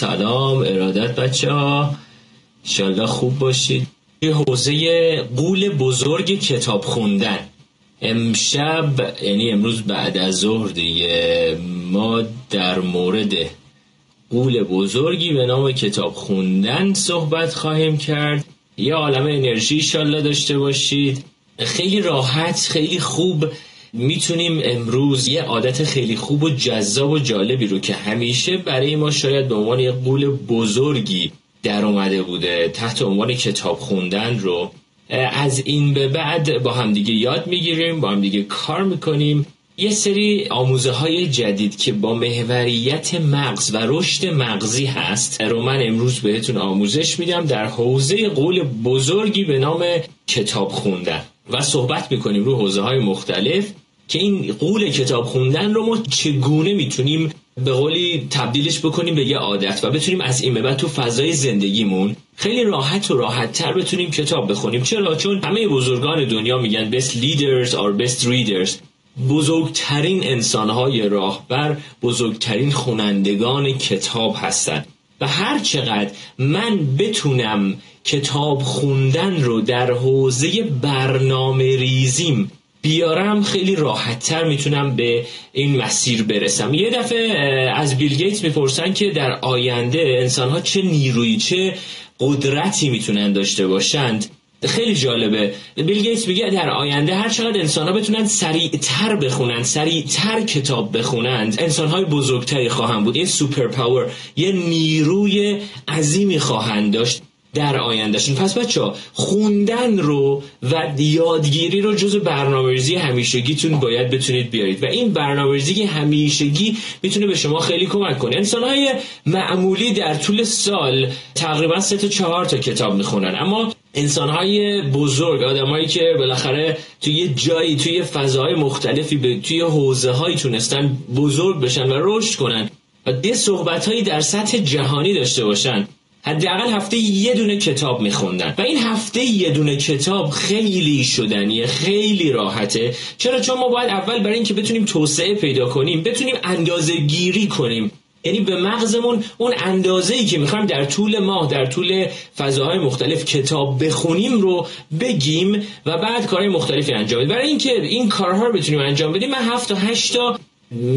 سلام، ارادت بچه‌ها، انشالله خوب باشید. توی حوزه غول بزرگ کتاب خوندن امشب، یعنی امروز بعد از ظهر دیگه، ما در مورد غول بزرگی به نام کتاب خوندن صحبت خواهیم کرد. یه عالم انرژی انشالله داشته باشید. خیلی راحت، خیلی خوب میتونیم امروز یه عادت خیلی خوب و جذاب و جالبی رو که همیشه برای ما شاید به عنوان یه غول بزرگی در اومده بوده تحت عنوان کتاب خوندن، رو از این به بعد با همدیگه یاد میگیریم، با همدیگه کار میکنیم. یه سری آموزه های جدید که با محوریت مغز و رشد مغزی هست رو من امروز بهتون آموزش میدم در حوزه غول بزرگی به نام کتاب خوندن و صحبت میکنیم رو حوزه های مختلف که این غول کتاب خوندن رو ما چگونه میتونیم به قولی تبدیلش بکنیم به یه عادت و بتونیم از این به بعد تو فضای زندگیمون خیلی راحت و راحت تر بتونیم کتاب بخونیم. چرا؟ چون همه بزرگان دنیا میگن best leaders are best readers. بزرگترین انسانهای راهبر بزرگترین خوانندگان کتاب هستن و هر چقدر من بتونم کتاب خوندن رو در حوزه برنامه ریزیم بیارم، خیلی راحت‌تر میتونم به این مسیر برسم. یه دفعه از بیل گیتس میپرسن که در آینده انسان‌ها چه نیرویی، چه قدرتی میتونن داشته باشند. خیلی جالبه، بیل گیتس میگه در آینده هر چقدر انسان‌ها بتونن سریع‌تر بخونن، سریع‌تر کتاب بخونند، انسان‌های بزرگتری خواهند بود. یه سوپر پاور، یه نیروی عظیمی خواهند داشت در آیندهشون. پس بچه‌ها، خوندن رو و یادگیری رو جزو برنامه‌ریزی همیشگیتون باید بتونید بیارید و این برنامه‌ریزی همیشگی میتونه به شما خیلی کمک کنه. انسان‌های معمولی در طول سال تقریبا 3 تا 4 تا کتاب میخونن، اما انسان‌های بزرگ، آدمایی که بالاخره توی یه جایی، توی فضاهای مختلفی، توی حوزه‌هایی تونستن بزرگ بشن و رشد کنن و ده صحبت‌هایی در سطح جهانی داشته باشن، حداقل هفته یه دونه کتاب میخوندن و این هفته یه دونه کتاب خیلی شدنیه، خیلی راحته. چرا؟ چون ما باید اول برای این که بتونیم توسعه پیدا کنیم، بتونیم اندازه گیری کنیم، یعنی به مغزمون اون اندازه‌ای که میخوایم در طول ماه، در طول فضاهای مختلف کتاب بخونیم رو بگیم و بعد کارهای مختلفی انجام بدیم. برای اینکه این کارها رو بتونیم انجام بدیم، من 7 تا 8 تا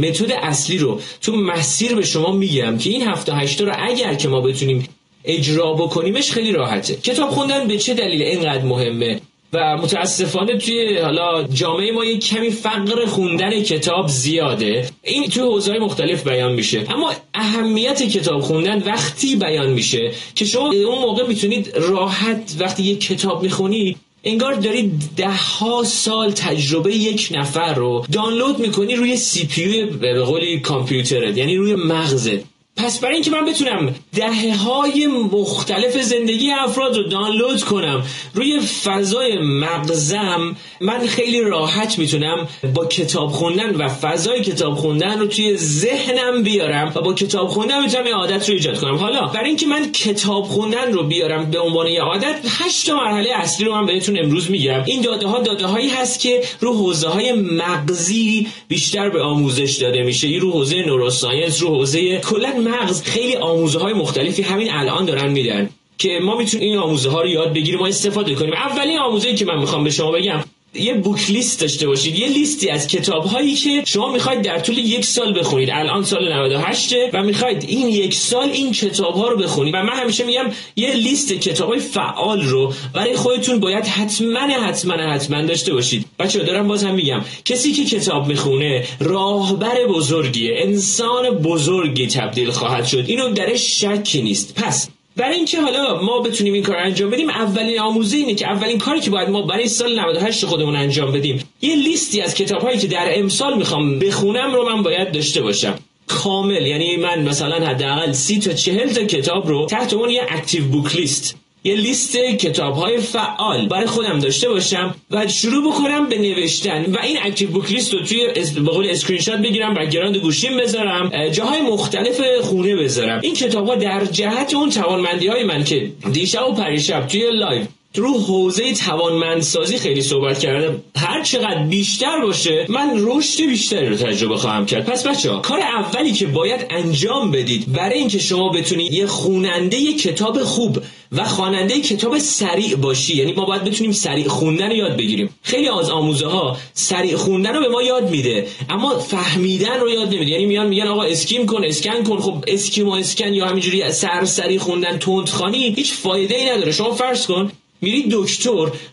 متد اصلی رو تو مسیر به شما میگم که این 7 تا 8 تا رو اگر که ما بتونیم اجرا بکنیمش خیلی راحته. کتاب خوندن به چه دلیل اینقدر مهمه و متاسفانه توی حالا جامعه ما یک کمی فقر خوندن کتاب زیاده. این توی حوزه‌های مختلف بیان میشه، اما اهمیت کتاب خوندن وقتی بیان میشه که شما اون موقع میتونید راحت، وقتی یک کتاب میخونی انگار داری 10 سال تجربه یک نفر رو دانلود میکنی روی CPU به قول کامپیوترت، یعنی روی مغزت. پس برای اینکه من بتونم دهه‌های مختلف زندگی افراد رو دانلود کنم روی فضای مغزم، من خیلی راحت میتونم با کتاب خوندن و فضای کتاب خوندن رو توی ذهنم بیارم و با کتاب خوندن میتونم یه عادت رو ایجاد کنم. حالا برای اینکه من کتاب خوندن رو بیارم به عنوان یه عادت، 8 تا مرحله اصلی رو من بهتون امروز میگم. این داده‌هایی هست که رو حوزه‌های مغزی بیشتر به آموزش داده میشه، رو حوزه نوروساینس، رو حوزه کلا مغز. خیلی آموزه های مختلفی همین الان دارن میدن که ما میتونیم این آموزه ها رو یاد بگیریم و استفاده کنیم. اولین آموزه‌ای که من میخوام به شما بگم، یه بوک لیست داشته باشید، یه لیستی از کتاب هایی که شما میخواید در طول یک سال بخونید. الان سال 98 و میخواید این یک سال این کتاب ها رو بخونید و من همیشه میگم یه لیست کتاب های فعال رو برای خودتون باید حتما داشته باشید. بچه‌ها دارم باز هم میگم، کسی که کتاب میخونه راهبر بزرگیه، انسان بزرگی تبدیل خواهد شد، اینو درش شکی نیست. پس برای اینکه حالا ما بتونیم این کار انجام بدیم، اولین آموزه اینه که اولین کاری که باید ما برای سال 98 خودمون انجام بدیم، یه لیستی از کتاب‌هایی که در امسال میخوام بخونم رو من باید داشته باشم کامل. یعنی من مثلا حداقل 30 تا 40 تا کتاب رو تحت اون یه اکتیو بوک لیست، یه لیست کتاب‌های فعال برای خودم داشته باشم و شروع بکنم به نوشتن و این اکتیو بوک لیست رو توی به قول اسکرین شات بگیرم، بک‌گراند گوشیم بذارم، جاهای مختلف خونه بذارم. این کتاب‌ها در جهت اون توانمندی‌های من که دیشب و پریشب توی لایو رو حوزه توانمندسازی خیلی صحبت کرده، هر چقدر بیشتر باشه من رشد بیشتری رو تجربه خواهم کرد. پس بچه‌ها کار اولی که باید انجام بدید برای اینکه شما بتونید یه خواننده یه کتاب خوب و خواننده کتاب سریع باشی، یعنی ما باید بتونیم سریع خوندن رو یاد بگیریم. خیلی از آموزه‌ها سریع خوندن رو به ما یاد میده اما فهمیدن رو یاد نمیده، یعنی میگن آقا اسکیم کن، اسکن کن. خب اسکیم و اسکن یا همینجوری سرسری خوندن، تندخوانی هیچ فایده‌ای نداره. شما فرض کن میری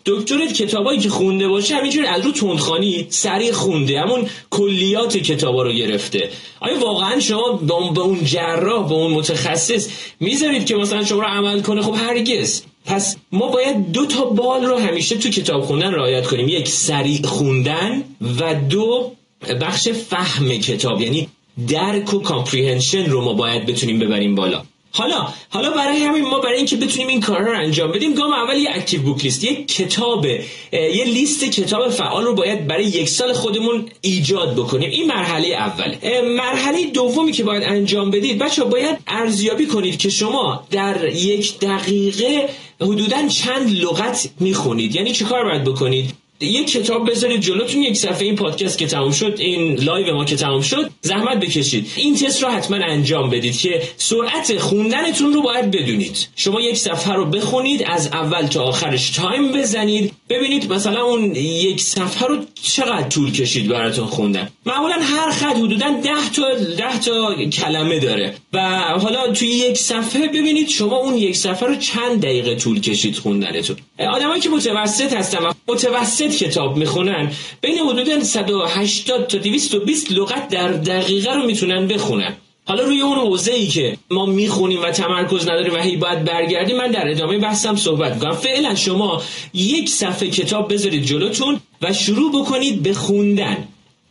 دکترت کتابایی که خونده باشه همینجوری از رو تندخوانی سریع خونده، همون کلیات کتابا رو گرفته. آیا واقعا شما به اون جراح، به اون متخصص میذارید که مثلا شما رو عمل کنه؟ خب هرگز. پس ما باید 2 بال رو همیشه تو کتاب خوندن رعایت کنیم، یک سریع خوندن و 2 بخش فهم کتاب، یعنی درک و کامپریهنشن رو ما باید بتونیم ببریم بالا. حالا برای همین ما برای اینکه بتونیم این کارا رو انجام بدیم، گام اول یه اکتیو بوک لیست، یه لیست کتاب فعال رو باید برای یک سال خودمون ایجاد بکنیم. این مرحله اوله. مرحله دومی که باید انجام بدید بچه‌ها، باید ارزیابی کنید که شما در 1 دقیقه حدوداً چند لغت میخونید. یعنی چیکار باید بکنید؟ یک کتاب بذارید جلوتون، یک صفحه این پادکست که تموم شد، این لایو ما که تموم شد، زحمت بکشید این تست رو حتما انجام بدید که سرعت خوندنتون رو باید بدونید. شما یک صفحه رو بخونید، از اول تا آخرش تایم بزنید، ببینید مثلا اون یک صفحه رو چقدر طول کشید براتون خوندن. معمولا هر خط حدوداً 10 تا کلمه داره و حالا توی یک صفحه ببینید شما اون یک صفحه رو چند دقیقه طول کشید خوندنتون. آدمایی که متوسط هستن، متوسط کتاب میخونن، بین حدود 180 تا 220 لغت در دقیقه رو میتونن بخونن. حالا روی اون حوزه‌ای که ما میخونیم و تمرکز نداریم و هی باید برگردیم، من در ادامه بحثم صحبت میکنم. فعلا شما یک صفحه کتاب بذارید جلوتون و شروع بکنید به خوندن.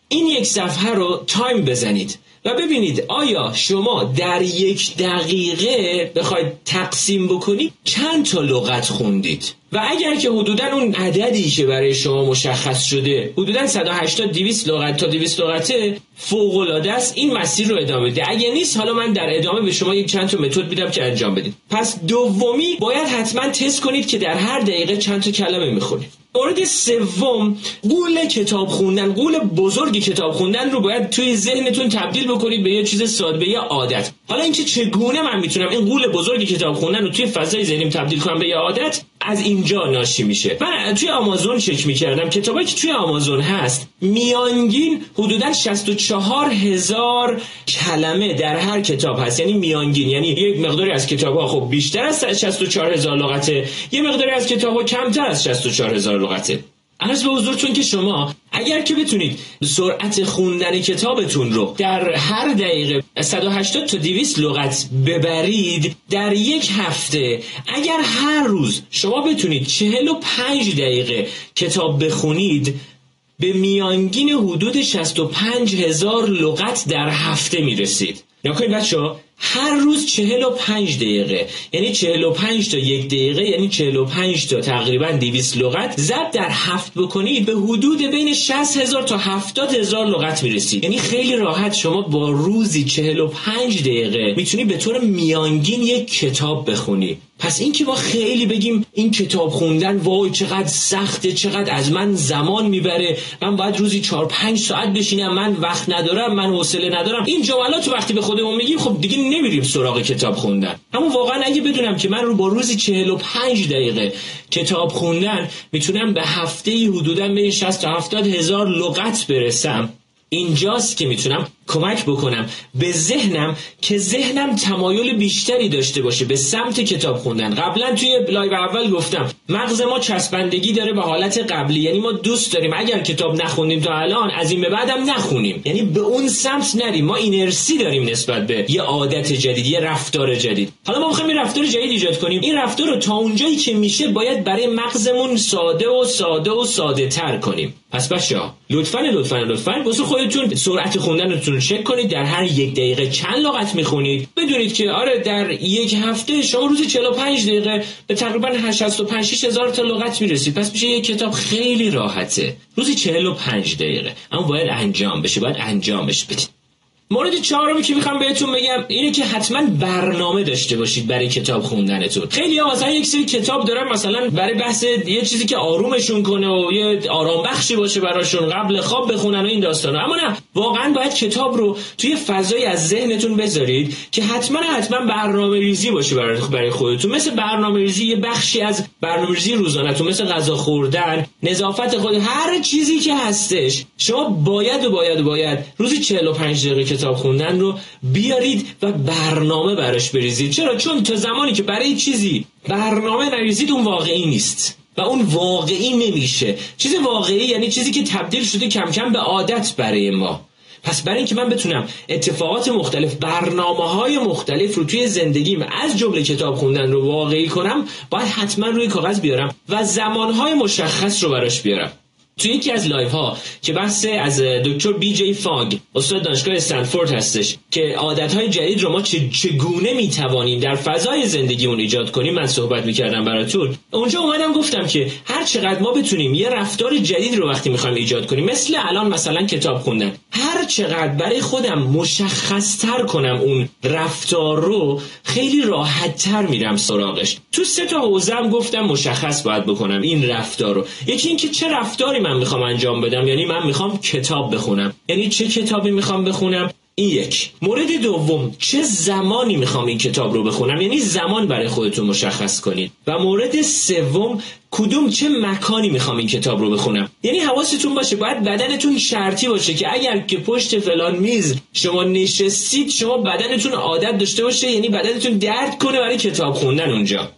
این یک صفحه رو تایم بزنید و ببینید آیا شما در 1 دقیقه بخواید تقسیم بکنید چند تا لغت خوندید. و اگر که حدوداً اون عددی که برای شما مشخص شده حدوداً 180 200 لغت تا 200 لغته، فوق‌العاده است، این مسیر رو ادامه بده. اگه نیست، حالا من در ادامه به شما یک چند تا متد میدم که انجام بدید. پس دومی، باید حتما تست کنید که در هر دقیقه چند تا کلمه میخونید. مورد سوم، غول کتاب خوندن، غول بزرگ کتاب خوندن رو باید توی ذهنتون تبدیل بکنید به یه چیز ساده، به یه عادت. حالا اینکه چگونه من میتونم این غول بزرگ کتاب خوندن رو توی فضای ذهنیم تبدیل کنم به یه عادت، از اینجا ناشی میشه. من توی آمازون چک میکردم، کتابایی که توی آمازون هست میانگین حدوداً 64000 کلمه در هر کتاب هست. یعنی میانگین، یعنی یک مقداری از کتاب‌ها خب بیشتر از 64000 لغته، یه مقداری از کتاب‌ها کمتر از 64000 لغته. عرض به حضورتون که شما اگر که بتونید سرعت خوندن کتابتون رو در هر دقیقه 180 تا 200 لغت ببرید، در 1 هفته اگر هر روز شما بتونید 45 دقیقه کتاب بخونید، به میانگین حدود 65000 لغت در هفته میرسید. نکنید بچه‌ها، هر روز 45 دقیقه، یعنی 45 تا 1 دقیقه، یعنی 45 تا تقریبا 200 لغت ضرب در 7 بکنید، به حدود بین 60000 تا 70000 لغت میرسید. یعنی خیلی راحت شما با روزی 45 دقیقه میتونید به طور میانگین یک کتاب بخونید. پس این که ما خیلی بگیم این کتاب خوندن وای چقدر سخته، چقدر از من زمان میبره، من باید روزی 4-5 ساعت بشینم، من وقت ندارم، من حوصله ندارم، این جملات وقتی به خودمون میگیم خب دیگه نمیریم سراغ کتاب خوندن. اما واقعا اگه بدونم که من رو با روزی 45 دقیقه کتاب خوندن میتونم به هفته‌ای حدوداً به 60-70 هزار لغت برسم، اینجاست که میتونم کمک بکنم به ذهنم که ذهنم تمایل بیشتری داشته باشه به سمت کتاب خوندن. قبلا توی لایو اول گفتم مغز ما چسبندگی داره به حالت قبلی، یعنی ما دوست داریم اگر کتاب نخوندیم تا الان از این به بعدم نخونیم، یعنی به اون سمت نریم. ما اینرسی داریم نسبت به یه عادت جدید، یه رفتار جدید. حالا ما می‌خوایم یه رفتار جدید ایجاد کنیم، این رفتار رو تا اونجایی که میشه باید برای مغزمون ساده‌تر کنیم. پس بچه‌ها لطفاً واسه خودتون سرعت خوندنتون چک کنید، در هر 1 دقیقه چند لغت میخونید، بدونید که آره در 1 هفته شما روزی 45 دقیقه به تقریبا 65-6 هزار تا لغت میرسید. پس میشه یک کتاب خیلی راحته، روزی 45 دقیقه، اما باید انجام بشه بدید. مورد چهارمی که میخوام بهتون بگم اینه که حتما برنامه داشته باشید برای کتاب خوندنتون. خیلی‌ها مثلا یک سری کتاب دارن مثلا برای بحث یه چیزی که آرومشون کنه و یه آرام بخشی باشه براشون قبل خواب بخونن و این داستانا، اما نه، واقعا باید کتاب رو توی فضای از ذهنتون بذارید که حتما برنامه‌ریزی باشه برای خودتون، مثل برنامه‌ریزی یه بخشی از برنامه‌ریزی روزانه‌تون، مثل غذا خوردن، نظافت خود، هر چیزی که هستش شما باید روزی 45 دقیقه کتاب خوندن رو بیارید و برنامه براش بریزید. چرا؟ چون تا زمانی که برای چیزی برنامه نریزید اون واقعی نیست و اون واقعی نمیشه. چیز واقعی یعنی چیزی که تبدیل شده کم کم به عادت برای ما. پس برای اینکه من بتونم اتفاقات مختلف، برنامه‌های مختلف رو توی زندگیم از جمله کتاب خوندن رو واقعی کنم، باید حتما روی کاغذ بیارم و زمانهای مشخص رو براش بیارم. توی یکی از لایف ها که بحث از دکتر BJ فاگ، استاد دانشگاه استنفورد هستش، که عادت‌های جدید رو ما چگونه میتوانیم در فضای زندگیمون ایجاد کنیم، من صحبت میکردم براتون. اونجا اومدم گفتم که هر چقدر ما بتونیم یه رفتار جدید رو وقتی میخوایم ایجاد کنیم، مثل الان مثلا کتاب خوندن، هر چقدر برای خودم مشخصتر کنم اون رفتار رو، خیلی راحت‌تر میرم سراغش. تو سه تا حوزه‌ام گفتم مشخص باید بکنم این رفتار رو. یکی اینکه چه رفتاری من میخوام انجام بدم، یعنی من میخوام کتاب بخونم، یعنی چه کتابی میخوام بخونم، این یک. مورد دوم، چه زمانی میخوام این کتاب رو بخونم، یعنی زمان برای خودتون مشخص کنید. و مورد سوم، چه مکانی میخوام این کتاب رو بخونم، یعنی حواستون باشه باید بدنتون شرطی باشه که اگر که پشت فلان میز شما نشستید، شما بدنتون عادت داشته باشه، یعنی بدنتون درد کنه برای کتاب خوندن اونجا.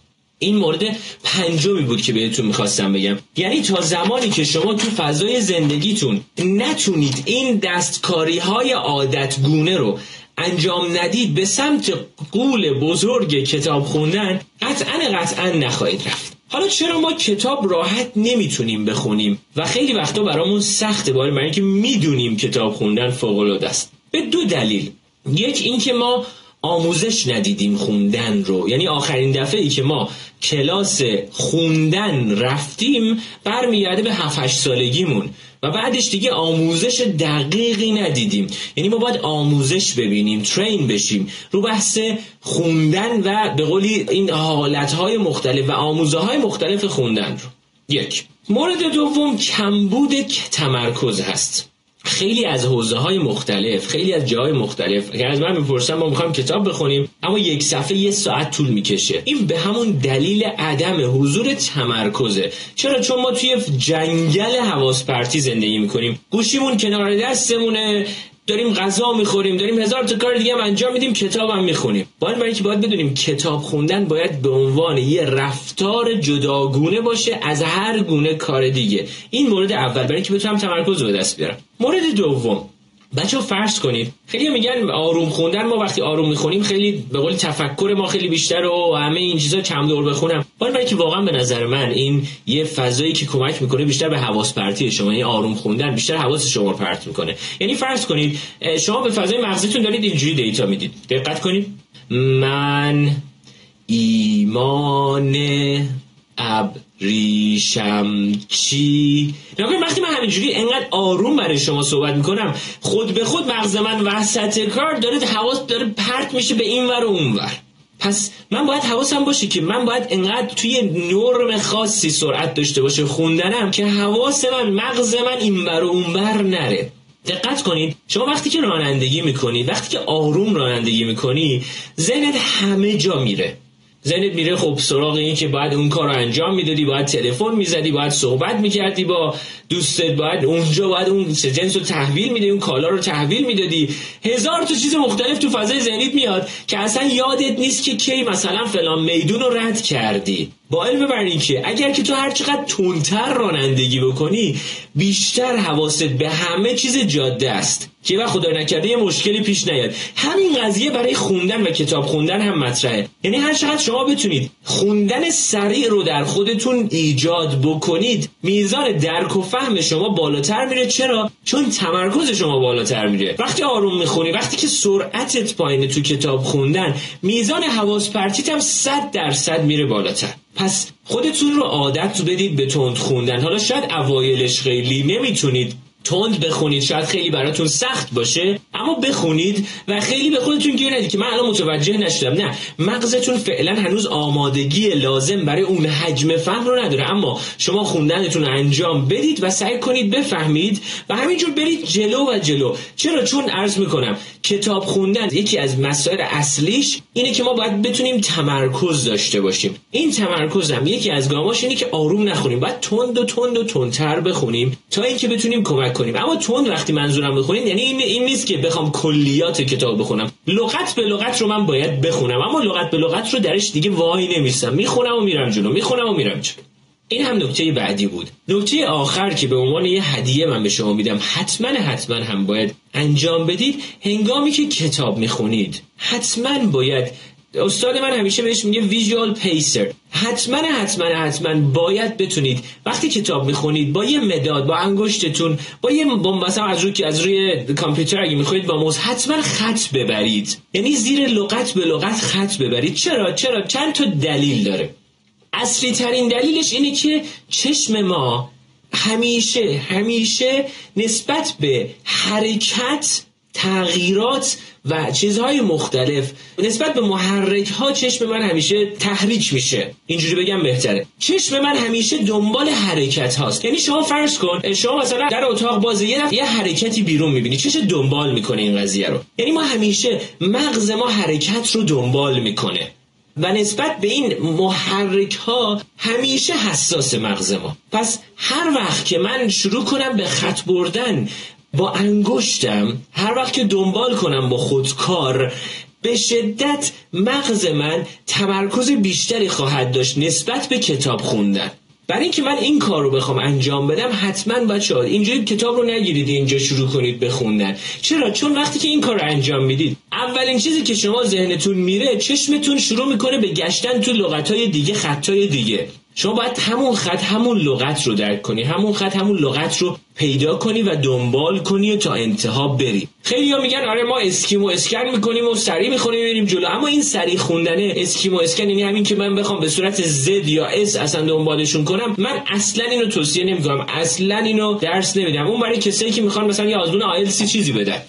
این مورد پنجمی بود که بهتون میخواستم بگم، یعنی تا زمانی که شما تو فضای زندگیتون نتونید این دستکاری‌های عادتگونه رو انجام ندید، به سمت قول بزرگ کتاب خوندن قطعاً نخواهید رفت. حالا چرا ما کتاب راحت نمیتونیم بخونیم و خیلی وقتا برامون سخته؟ برای اینکه میدونیم کتاب خوندن فوق‌العاده است، به دو دلیل. یک اینکه ما آموزش ندیدیم خوندن رو، یعنی آخرین دفعه ای که ما کلاس خوندن رفتیم برمیگرده به 7-8 سالگیمون و بعدش دیگه آموزش دقیقی ندیدیم. یعنی ما باید آموزش ببینیم، ترین بشیم رو بحث خوندن و به قولی این حالتهای مختلف و آموزه‌های مختلف خوندن رو. یک. مورد دوم، کمبود تمرکز هست. خیلی از حوزه‌های مختلف، خیلی از جاهای مختلف که از من می‌پرسن ما می‌خوایم کتاب بخونیم، اما یک صفحه 1 ساعت طول می‌کشه. این به همون دلیل عدم حضور تمرکزه. چرا؟ چون ما توی جنگل حواس پرتی زندگی می‌کنیم. گوشیمون کنار دستمونه، داریم غذا می‌خوریم، داریم هزار تا کار دیگه هم انجام میدیم، کتابم می‌خونیم. باید بدونیم کتاب خوندن باید به عنوان یه رفتار جداگونه باشه از هر گونه کار دیگه. این مورد اول، برای اینکه بتونم تمرکز رو به دست بیارم. مورد دوم، بچه‌ها فرض کنید، خیلی میگن آروم خوندن، ما وقتی آروم میخونیم خیلی به قول تفکر ما خیلی بیشتر و همه این چیزا کم دور بخونم. ولی که واقعا به نظر من این یه فضایی که کمک میکنه بیشتر به حواس پرتی شما، یعنی آروم خوندن بیشتر حواس شما رو پرت میکنه. یعنی فرض کنید شما به فضای مغزتون دارید اینجوری دیتا میدید. دقت کنید، من ایمان ابریشم چی؟ نگاه، وقتی من همینجوری انقدر آروم برای شما صحبت میکنم، خود به خود مغز من وسط کار حواس داره پرت میشه به این ور و اون ور. پس من باید حواسم باشه که من باید انقدر توی نرم خاصی سرعت داشته باشه خوندنم که حواس من، مغز من این ور و اون ور نره. دقت کنید، شما وقتی که رانندگی میکنی، وقتی که آروم رانندگی میکنی، ذهنت همه جا میره. ذهنت میره خب سراغ این که باید اون کار رو انجام میدادی، باید تلفن میزدی، باید صحبت میکردی با دوستت، باید اونجا، باید اون جنس رو تحویل میدادی، اون کالا رو تحویل میدادی، هزار تا چیز مختلف تو فضای ذهنیت میاد که اصلا یادت نیست که کی مثلا فلان میدون رو رد کردی. با علم بر این که اگر که تو هر چقدر تندتر رانندگی بکنی، بیشتر حواست به همه چیز جاده است که و خدا نکرده یه مشکلی پیش نیاد. همین قضیه برای خوندن و کتاب خوندن هم مطرحه. یعنی هر چقدر شما بتونید خوندن سریع رو در خودتون ایجاد بکنید، میزان درک و فهم شما بالاتر میره. چرا؟ چون تمرکز شما بالاتر میره. وقتی آروم میخونی، وقتی که سرعتت پایینه تو کتاب خوندن، میزان حواس پرتیت هم 100% میره بالاتر. پس خودتون رو عادت بدید به تند خوندن. حالا شاید اوایلش خیلی نمیتونید تند بخونید، شاید خیلی براتون سخت باشه، اما بخونید و خیلی به خودتون گیر ندید که من الان متوجه نشدم. نه، مغزتون فعلا هنوز آمادگی لازم برای اون حجم فهم رو نداره، اما شما خوندنتون رو انجام بدید و سعی کنید بفهمید و همینجور برید جلو و جلو. چرا؟ چون عرض میکنم کتاب خوندن یکی از مسائل اصلیش اینه که ما باید بتونیم تمرکز داشته باشیم. این تمرکز هم یکی از گاماش اینه که آروم نخونیم، باید تندتر بخونیم تا اینکه بتونیم کمک کنیم. اما تند وقتی منظورم بخونید یعنی این نیست که بخوام کلیات کتاب بخونم. لغت به لغت رو من باید بخونم، اما لغت به لغت رو درش دیگه وای نمیسم، میخونم و میرم جلو، میخونم و میرم جلو. این هم نکته بعدی بود. نکته آخر که به عنوان یه هدیه من به شما میدم، حتما هم باید انجام بدید هنگامی که کتاب میخونید. حتما باید، استاد من همیشه بهش میگه ویژوال پیسر، حتما باید بتونید وقتی کتاب میخونید با یه مداد، با انگشتتون، با مثلا از روی کامپیوتر اگه میخونید با موز، حتما خط ببرید، یعنی زیر لغت به لغت خط ببرید. چرا؟ چند تا دلیل داره. اصلی ترین دلیلش اینه که چشم ما همیشه نسبت به حرکت، تغییرات و چیزهای مختلف، نسبت به محرک ها چشم من همیشه تحریک میشه، اینجوری بگم بهتره، چشم من همیشه دنبال حرکت هاست. یعنی شما فرض کن شما مثلا در اتاق بازی یه حرکتی بیرون میبینی، چش دنبال میکنه این قضیه رو. یعنی ما همیشه مغز ما حرکت رو دنبال میکنه و نسبت به این محرک ها همیشه حساس مغز ما. پس هر وقت که من شروع کنم به خط بردن با انگشتم، هر وقت که دنبال کنم با خودکار، به شدت مغز من تمرکز بیشتری خواهد داشت نسبت به کتاب خوندن. برای اینکه من این کار رو بخوام انجام بدم، حتما بچه‌ها اینجوری کتاب رو نگیرید اینجا شروع کنید بخوندن. چرا؟ چون وقتی که این کار رو انجام میدید، اولین چیزی که شما ذهنتون میره، چشمتون شروع میکنه به گشتن تو لغت‌های دیگه، خط‌های دیگه. شما باید همون خط، همون لغت رو درک کنی، همون خط، همون لغت رو پیدا کنی و دنبال کنی و تا انتها بری. خیلی‌ها میگن آره ما اسکیم و اسکن میکنیم و سریع میخونیم میریم جلو، اما این سریع خوندن اسکیم و اسکن یعنی همین که من بخوام به صورت Z یا S اصلا دنبالشون کنم، من اصلا اینو توصیه نمیکنم، اصلا اینو درس نمیدم. اون برای کسایی که میخوان مثلا یه آزمون IELTS چیزی بدن،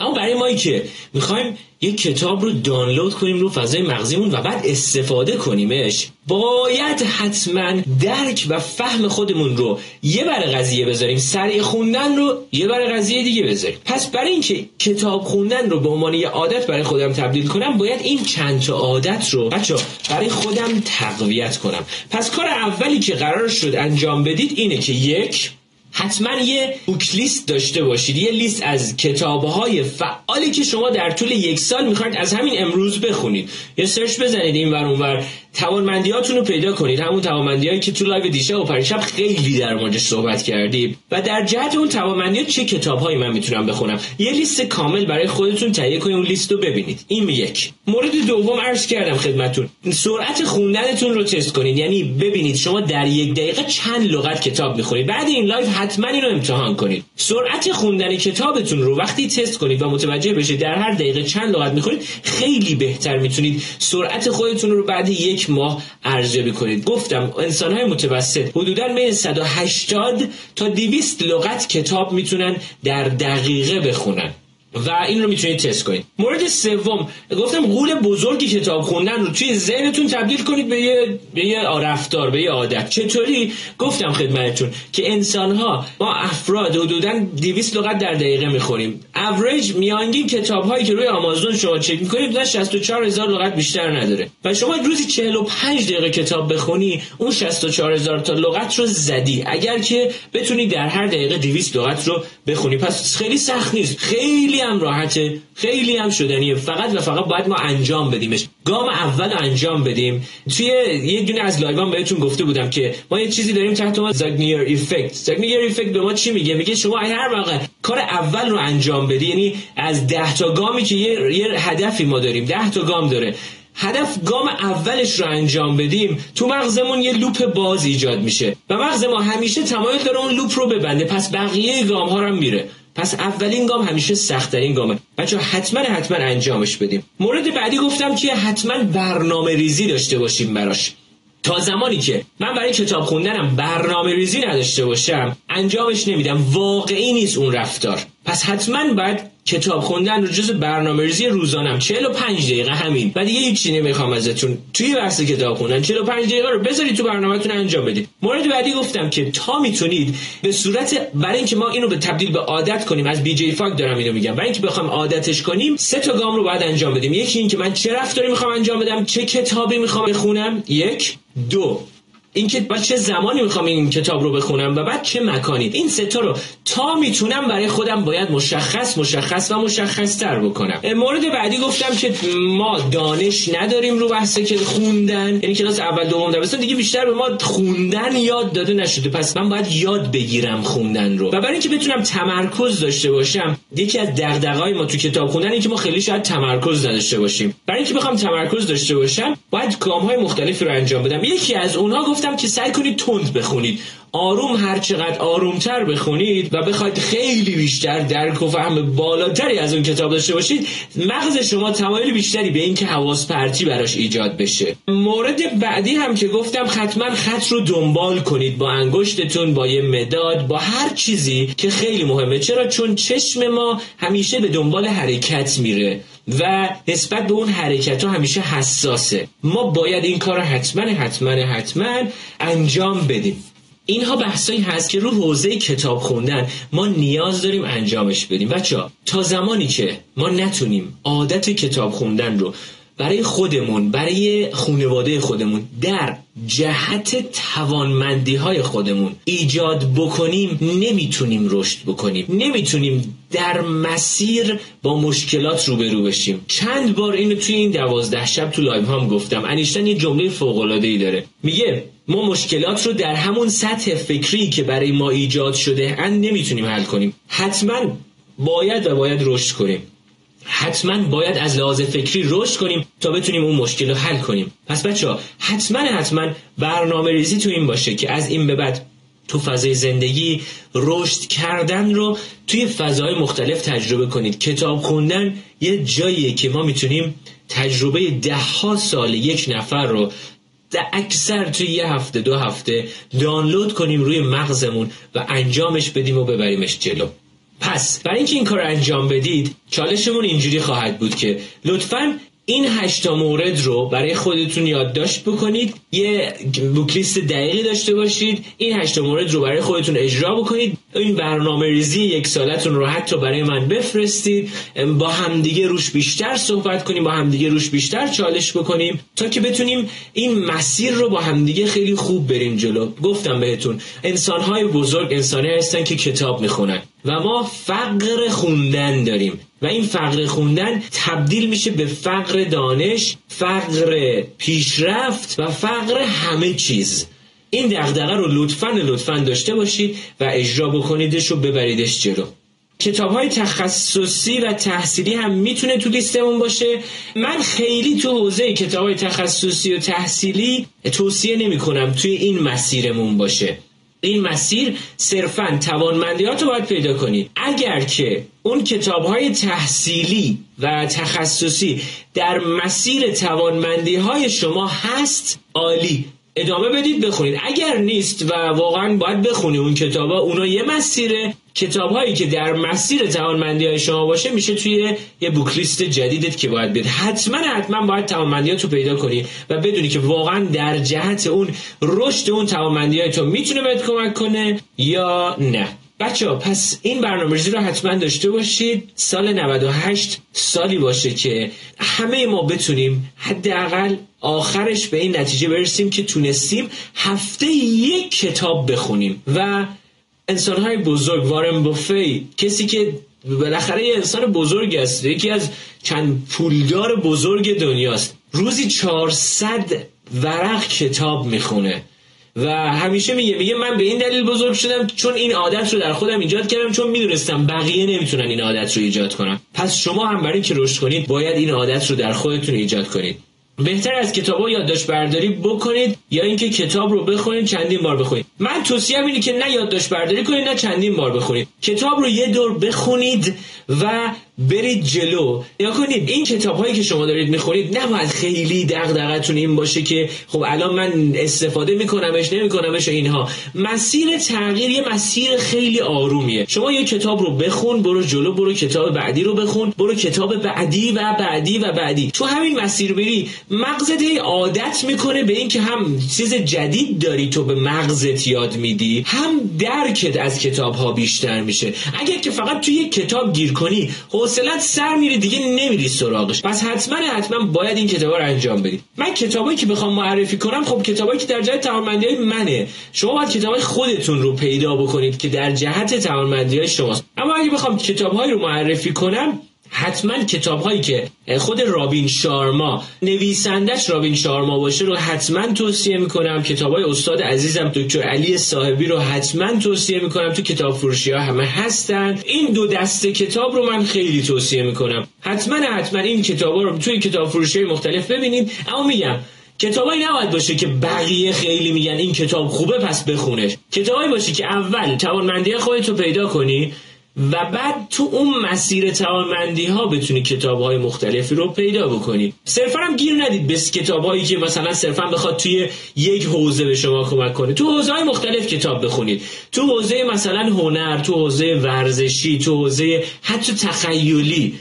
اما برای ما که میخوایم یک کتاب رو دانلود کنیم رو فضای مغزیمون و بعد استفاده کنیمش، باید حتما درک و فهم خودمون رو یه برای قضیه بذاریم، سریع خوندن رو یه برای قضیه دیگه بذاریم. پس برای اینکه کتاب خوندن رو به عنوان یه عادت برای خودم تبدیل کنم، باید این چند تا عادت رو بچه‌ها برای خودم تقویت کنم. پس کار اولی که قرار شد انجام بدید اینه که یک، حتما یه بوکلیست داشته باشید، یه لیست از کتاب‌های فعالی که شما در طول یک سال می‌خواید از همین امروز بخونید. یه سرچ بزنید این ور اون ور، توانمندیاتون رو پیدا کنید، همون توانمندیایی که تو لایو دیشب و پریشب خیلی در موردش صحبت کردیم، و در جهت اون توانمندی‌ها چه کتاب‌هایی من میتونم بخونم، یه لیست کامل برای خودتون تهیه کنید، اون لیست رو ببینید. این یک. مورد دوم عرض کردم خدمتتون، سرعت خوندنتون رو تست کنید، یعنی ببینید شما در یک دقیقه چند لغت کتاب می‌خونید. بعد این لایو حتما اینو امتحان کنید. سرعت خوندن کتابتون رو وقتی تست کنید و متوجه بشید در هر دقیقه چند لغت می‌خونید، خیلی بهتر میتونید سرعت خودتون رو بعد یک ماه ارزیابی کنید. گفتم انسان‌های متوسط حدوداً بین 180 تا 200 لغت کتاب میتونن در دقیقه بخونن و این رو میتونید تست کنید. مورد سوم، گفتم غول بزرگی کتاب خوندن رو توی ذهنتون تبدیل کنید به یه رفتار، به یه عادت. چطوری؟ گفتم خدمتتون که انسان‌ها، ما افراد حدوداً 200 لغت در دقیقه میخونیم. اوریج، میانگین کتاب‌هایی که روی آمازون شما چک می‌کنید تا 64000 لغت بیشتر نداره. و شما روزی 45 دقیقه کتاب بخونی، اون 64000 تا لغت رو زدی. اگر که بتونی در هر دقیقه 200 لغت رو بخونی، پس خیلی سخت نیست. خیلی هم راحته، خیلی هم شدنیه، فقط و فقط باید ما انجام بدیمش. گام اول انجام بدیم. توی یه دونه از لایوام بهتون گفته بودم که ما یه چیزی داریم تحت عنوان زاگنیر افکت. زاگنیر افکت به ما چی میگه؟ میگه شما هر واقع کار اول رو انجام بدی، یعنی از 10 تا گامی که یه هدفی ما داریم، 10 تا گام داره، هدف گام اولش رو انجام بدیم، تو مغزمون یه لوپ باز ایجاد میشه و مغز ما همیشه تمایل داره اون لوپ رو ببنده، پس بقیه گام ها رو هم میره. پس اولین گام همیشه سخت‌ترین گامه. بچه‌ها حتما انجامش بدیم. مورد بعدی گفتم که حتما برنامه‌ریزی داشته باشیم براش. تا زمانی که من برای کتاب خوندنم برنامه ریزی نداشته باشم انجامش نمیدم. واقعی نیست اون رفتار. پس حتما باید کتاب خوندن رو جز برنامه ریزی روزانم 45 دقیقه همین و دیگه هیچ چی نمیخوام ازتون توی بحث کتاب خوندن 45 دقیقه رو بذارید تو برنامه‌تون انجام بدید. مورد بعدی گفتم که تا میتونید به صورت برای اینکه ما اینو به تبدیل به عادت کنیم، از بی جی فاک دارم اینو میگم، برای اینکه بخوام عادتش کنیم سه تا گام رو باید انجام بدیم. یکی این که من چه رفتاری میخوام انجام بدم، چه کتابی میخوام بخونم، یک. دو اینکه بعد چه زمانی میخوام این کتاب رو بخونم و بعد چه مکانی. این سه تا رو تا میتونم برای خودم باید مشخص‌تر بکنم. مورد بعدی گفتم که ما دانش نداریم رو بحث که خوندن، یعنی کلاس اول دوم درسون دیگه بیشتر به ما خوندن یاد داده نشده، پس من باید یاد بگیرم خوندن رو. و برای اینکه بتونم تمرکز داشته باشم، یکی از دغدغه‌های ما تو کتاب خوندن اینه که ما خیلی شاید تمرکز نداشته باشیم. برای اینکه بخوام تمرکز داشته باشم باید گام‌های مختلفی رو انجام بدم. یکی از اونها گفتم که سعی کنید تند بخونید، آروم، هر چقدر آرومتر بخونید و بخواید خیلی بیشتر درک و فهم بالاتری از اون کتاب داشته باشید، مغز شما تمایل بیشتری به این که حواس پرتی براش ایجاد بشه. مورد بعدی هم که گفتم حتما خط رو دنبال کنید با انگشتتون، با یه مداد، با هر چیزی، که خیلی مهمه. چرا؟ چون چشم ما همیشه به دنبال حرکت میره و نسبت به اون حرکت ها همیشه حساسه. ما باید این کار رو حتما انجام بدیم. اینها بحثایی هست که رو حوزه کتاب خوندن ما نیاز داریم انجامش بدیم. بچه‌ها تا زمانی که ما نتونیم عادت کتاب خوندن رو برای خودمون، برای خانواده خودمون، در جهت توانمندی‌های خودمون ایجاد بکنیم، نمیتونیم رشد بکنیم، نمیتونیم در مسیر با مشکلات روبرو بشیم. چند بار اینو توی این 12 شب تو لایو هم گفتم. انیشتین یه جمله فوق‌العاده‌ای داره، میگه ما مشکلات رو در همون سطح فکری که برای ما ایجاد شده ان نمیتونیم حل کنیم. حتما باید رشد کنیم. حتما باید از لحاظ فکری رشد کنیم تا بتونیم اون مشکل رو حل کنیم. پس بچه‌ها حتما برنامه‌ریزی تو این باشه که از این به بعد تو فضای زندگی رشد کردن رو توی فضای مختلف تجربه کنید. کتاب خوندن یه جاییه که ما میتونیم تجربه 10 سال یک نفر رو اکثر توی یه هفته 2 هفته دانلود کنیم روی مغزمون و انجامش بدیم و ببریمش جلو. پس برای اینکه این کار انجام بدید چالشمون اینجوری خواهد بود که لطفاً این 8 مورد رو برای خودتون یادداشت بکنید، یه بوکلیست دقیقی داشته باشید، این 8 مورد رو برای خودتون اجرا بکنید، این برنامه‌ریزی 1 سالتون رو حتی برای من بفرستید، با همدیگه روش بیشتر صحبت کنیم، با همدیگه روش بیشتر چالش بکنیم تا که بتونیم این مسیر رو با همدیگه خیلی خوب بریم جلو. گفتم بهتون انسان‌های بزرگ انسانی هستن که کتاب میخونن و ما فقر خوندن داریم و این فقر خوندن تبدیل میشه به فقر دانش، فقر پیشرفت و فقر همه چیز. این دغدغه رو لطفاً داشته باشید و اجرا بکنیدش و ببریدش جلو. کتاب‌های تخصصی و تحصیلی هم میتونه تو لیستمون باشه. من خیلی تو حوزه کتاب‌های تخصصی و تحصیلی توصیه نمی‌کنم توی این مسیرمون باشه. این مسیر صرفاً توانمندیات رو باید پیدا کنید. اگر که اون کتاب‌های تحصیلی و تخصصی در مسیر توانمندی‌های شما هست، عالی، ادامه بدید بخونید. اگر نیست و واقعاً باید بخونید اون کتاب‌ها، اونا یه مسیره. کتاب‌هایی که در مسیر توانمندی‌های شما باشه میشه توی یه بوکلیست جدیدت که باید بید. حتما باید توانمندیاتو پیدا کنی و بدونی که واقعاً در جهت اون رشد اون توانمندی‌های تو میتونه بهت کمک کنه یا نه. بچه‌ها پس این برنامه‌ریزی رو حتما داشته باشید. سال 98 سالی باشه که همه ما بتونیم حداقل آخرش به این نتیجه برسیم که تونستیم هفته یک کتاب بخونیم. و انسان‌های بزرگ، وارن بافی، کسی که بالاخره یه انسان بزرگ است، یکی از چند پولدار بزرگ دنیاست، روزی 400 ورق کتاب میخونه و همیشه میگه من به این دلیل بزرگ شدم چون این عادت رو در خودم ایجاد کردم، چون میدونستم بقیه نمیتونن این عادت رو ایجاد کنن. پس شما هم برای اینکه رشد کنید باید این عادت رو در خودتون ایجاد کنید. بهتر از کتابو یادداشت برداری بکنید یا اینکه کتاب رو بخونید، چندین بار بخونید. من توصیه‌ام اینه که نه یادداشت برداری کنید نه چندین بار بخونید. کتاب رو یه دور بخونید و برید جلو. نگاه کنید این کتاب‌هایی که شما دارید می‌خونید نباید خیلی دغدغتون این باشه که خب الان من استفاده می‌کنمش نمی‌کنمش اینها. مسیر تغییر یه مسیر خیلی آرومیه. شما یه کتاب رو بخون، برو جلو، برو کتاب بعدی رو بخون، برو کتاب بعدی و بعدی و بعدی. تو همین مسیر بری، مغزت عادت می‌کنه به این که هم چیز جدید داری تو به مغزت یاد میدی، هم درکت از کتاب‌ها بیشتر میشه. اگر که فقط تو یک کتاب گیر کنی، حوصله‌ات سر میره، دیگه نمیری سراغش. پس حتما باید این کتابا رو انجام بدید. من کتابایی که بخوام معرفی کنم، خب کتابایی که در جهت توانمندی‌های منه. شما باید کتابای خودتون رو پیدا بکنید که در جهت توانمندی‌های شماست. اما اگه بخوام کتاب‌هایی رو معرفی کنم، حتما کتاب‌هایی که خود رابین شارما نویسندش رابین شارما باشه رو حتما توصیه میکنم. کتاب‌های استاد عزیزم دکتر علی صاحبی رو حتما توصیه میکنم. تو کتابفروشی‌ها همه هستن. این دو دسته کتاب رو من خیلی توصیه میکنم. حتما این کتاب‌ها رو توی کتابفروشی‌های مختلف ببینید. اما میگم کتابایی نباید باشه که بقیه خیلی میگن این کتاب خوبه پس بخونش. کتابایی باشه که اول توانمندی خودت رو پیدا کنی و بعد تو اون مسیر توانمندی ها بتونی کتاب های مختلفی رو پیدا بکنی. صرفا هم گیر ندید به کتاب هایی که مثلا صرفا بخواد توی یک حوزه به شما کمک کنه. تو حوزه های مختلف کتاب بخونید. تو حوزه مثلا هنر، تو حوزه ورزشی، تو حوزه حتی تخیلی.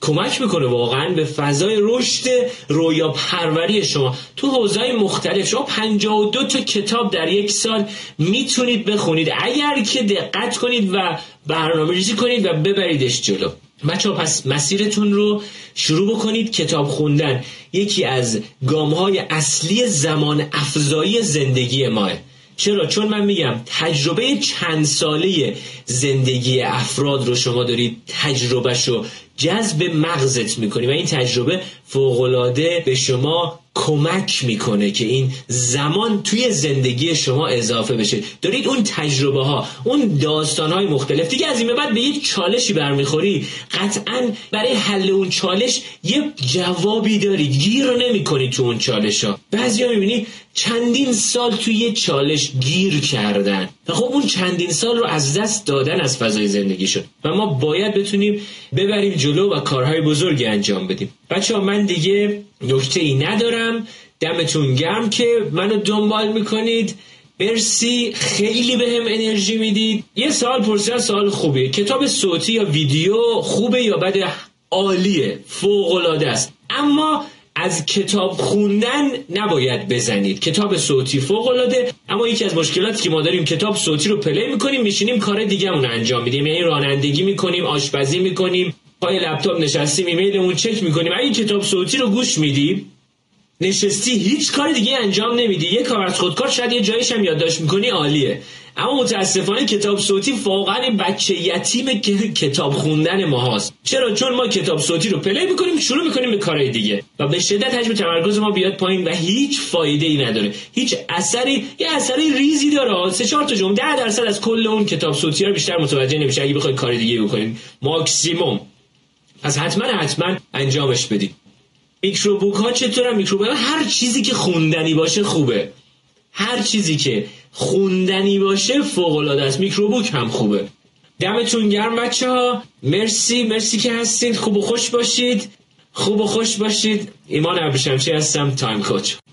کمک میکنه واقعا به فضای رشد رویا پروری شما. تو حوزه‌های مختلف شما 52 تا کتاب در یک سال میتونید بخونید اگر که دقت کنید و برنامه‌ریزی کنید و ببریدش جلو. بچه‌ها پس مسیرتون رو شروع بکنید. کتاب خوندن یکی از گام‌های اصلی زمان افزایی زندگی ماه. چرا؟ چون من میگم تجربه چند ساله زندگی افراد رو شما دارید تجربهشو جذب مغزت میکنی و این تجربه فوق‌العاده به شما کمک میکنه که این زمان توی زندگی شما اضافه بشه. دارید اون تجربه ها، اون داستان های مختلف، دیگه از این به بعد به یک چالشی برمیخوری، قطعا برای حل اون چالش یه جوابی داری، گیر نمیکنی تو اون چالش ها. بعضیا میبینی چندین سال توی یه چالش گیر کردن و خب اون چندین سال رو از دست دادن از فضای زندگی شد و ما باید بتونیم ببریم جلو و کارهای بزرگی انجام بدیم. بچه‌ها من دیگه نکته‌ای ندارم. دمتون گرم که منو دنبال میکنید. مرسی، خیلی بهم انرژی میدید. یه سوال پرسیدم، سوال خوبیه. کتاب صوتی یا ویدیو خوبه یا بده؟ عالیه، فوق‌العاده است. اما از کتاب خوندن نباید بزنید. کتاب صوتی فوق‌العاده، اما یکی از مشکلاتی که ما داریم کتاب صوتی رو پلی میکنیم، میشینیم کار دیگه‌مون رو انجام میدیم. یعنی رانندگی میکنیم، آشپزی میکنیم، پای لپتاپ نشستیم، ایمیلمون چک میکنیم. اگه کتاب صوتی رو گوش میدی، نشستی هیچ کار دیگه انجام نمیدی، یه کار از خودکار شاید یه جایش هم یادداشت میکنی، عالیه. اما متاسفانه کتاب صوتی واقعا بچه یتیم کتاب خوندن ما هست. چرا؟ چون ما کتاب صوتی رو پلی میکنیم، شروع میکنیم به کارهای دیگه و به شدت حجم تمرکز ما بیاد پایین و هیچ فایده ای نداره، هیچ اثری. یه اثری ریزی داره، 3-4 تا جمله، 10% از کل اون کتاب صوتی رو بیشتر متوجه نمیشه اگه بخوای کار دیگه بکنید ماکسیمم. پس حتما انجامش بدید. میکروبوک ها چطوره؟ میکروبوک ها هر چیزی که خوندنی باشه خوبه. هر چیزی که خوندنی باشه فوق‌العاده است. میکروبوک هم خوبه. دمتون گرم بچه‌ها. مرسی که هستید. خوب و خوش باشید. ایمان ابریشمچی هستم، تایم کوچ.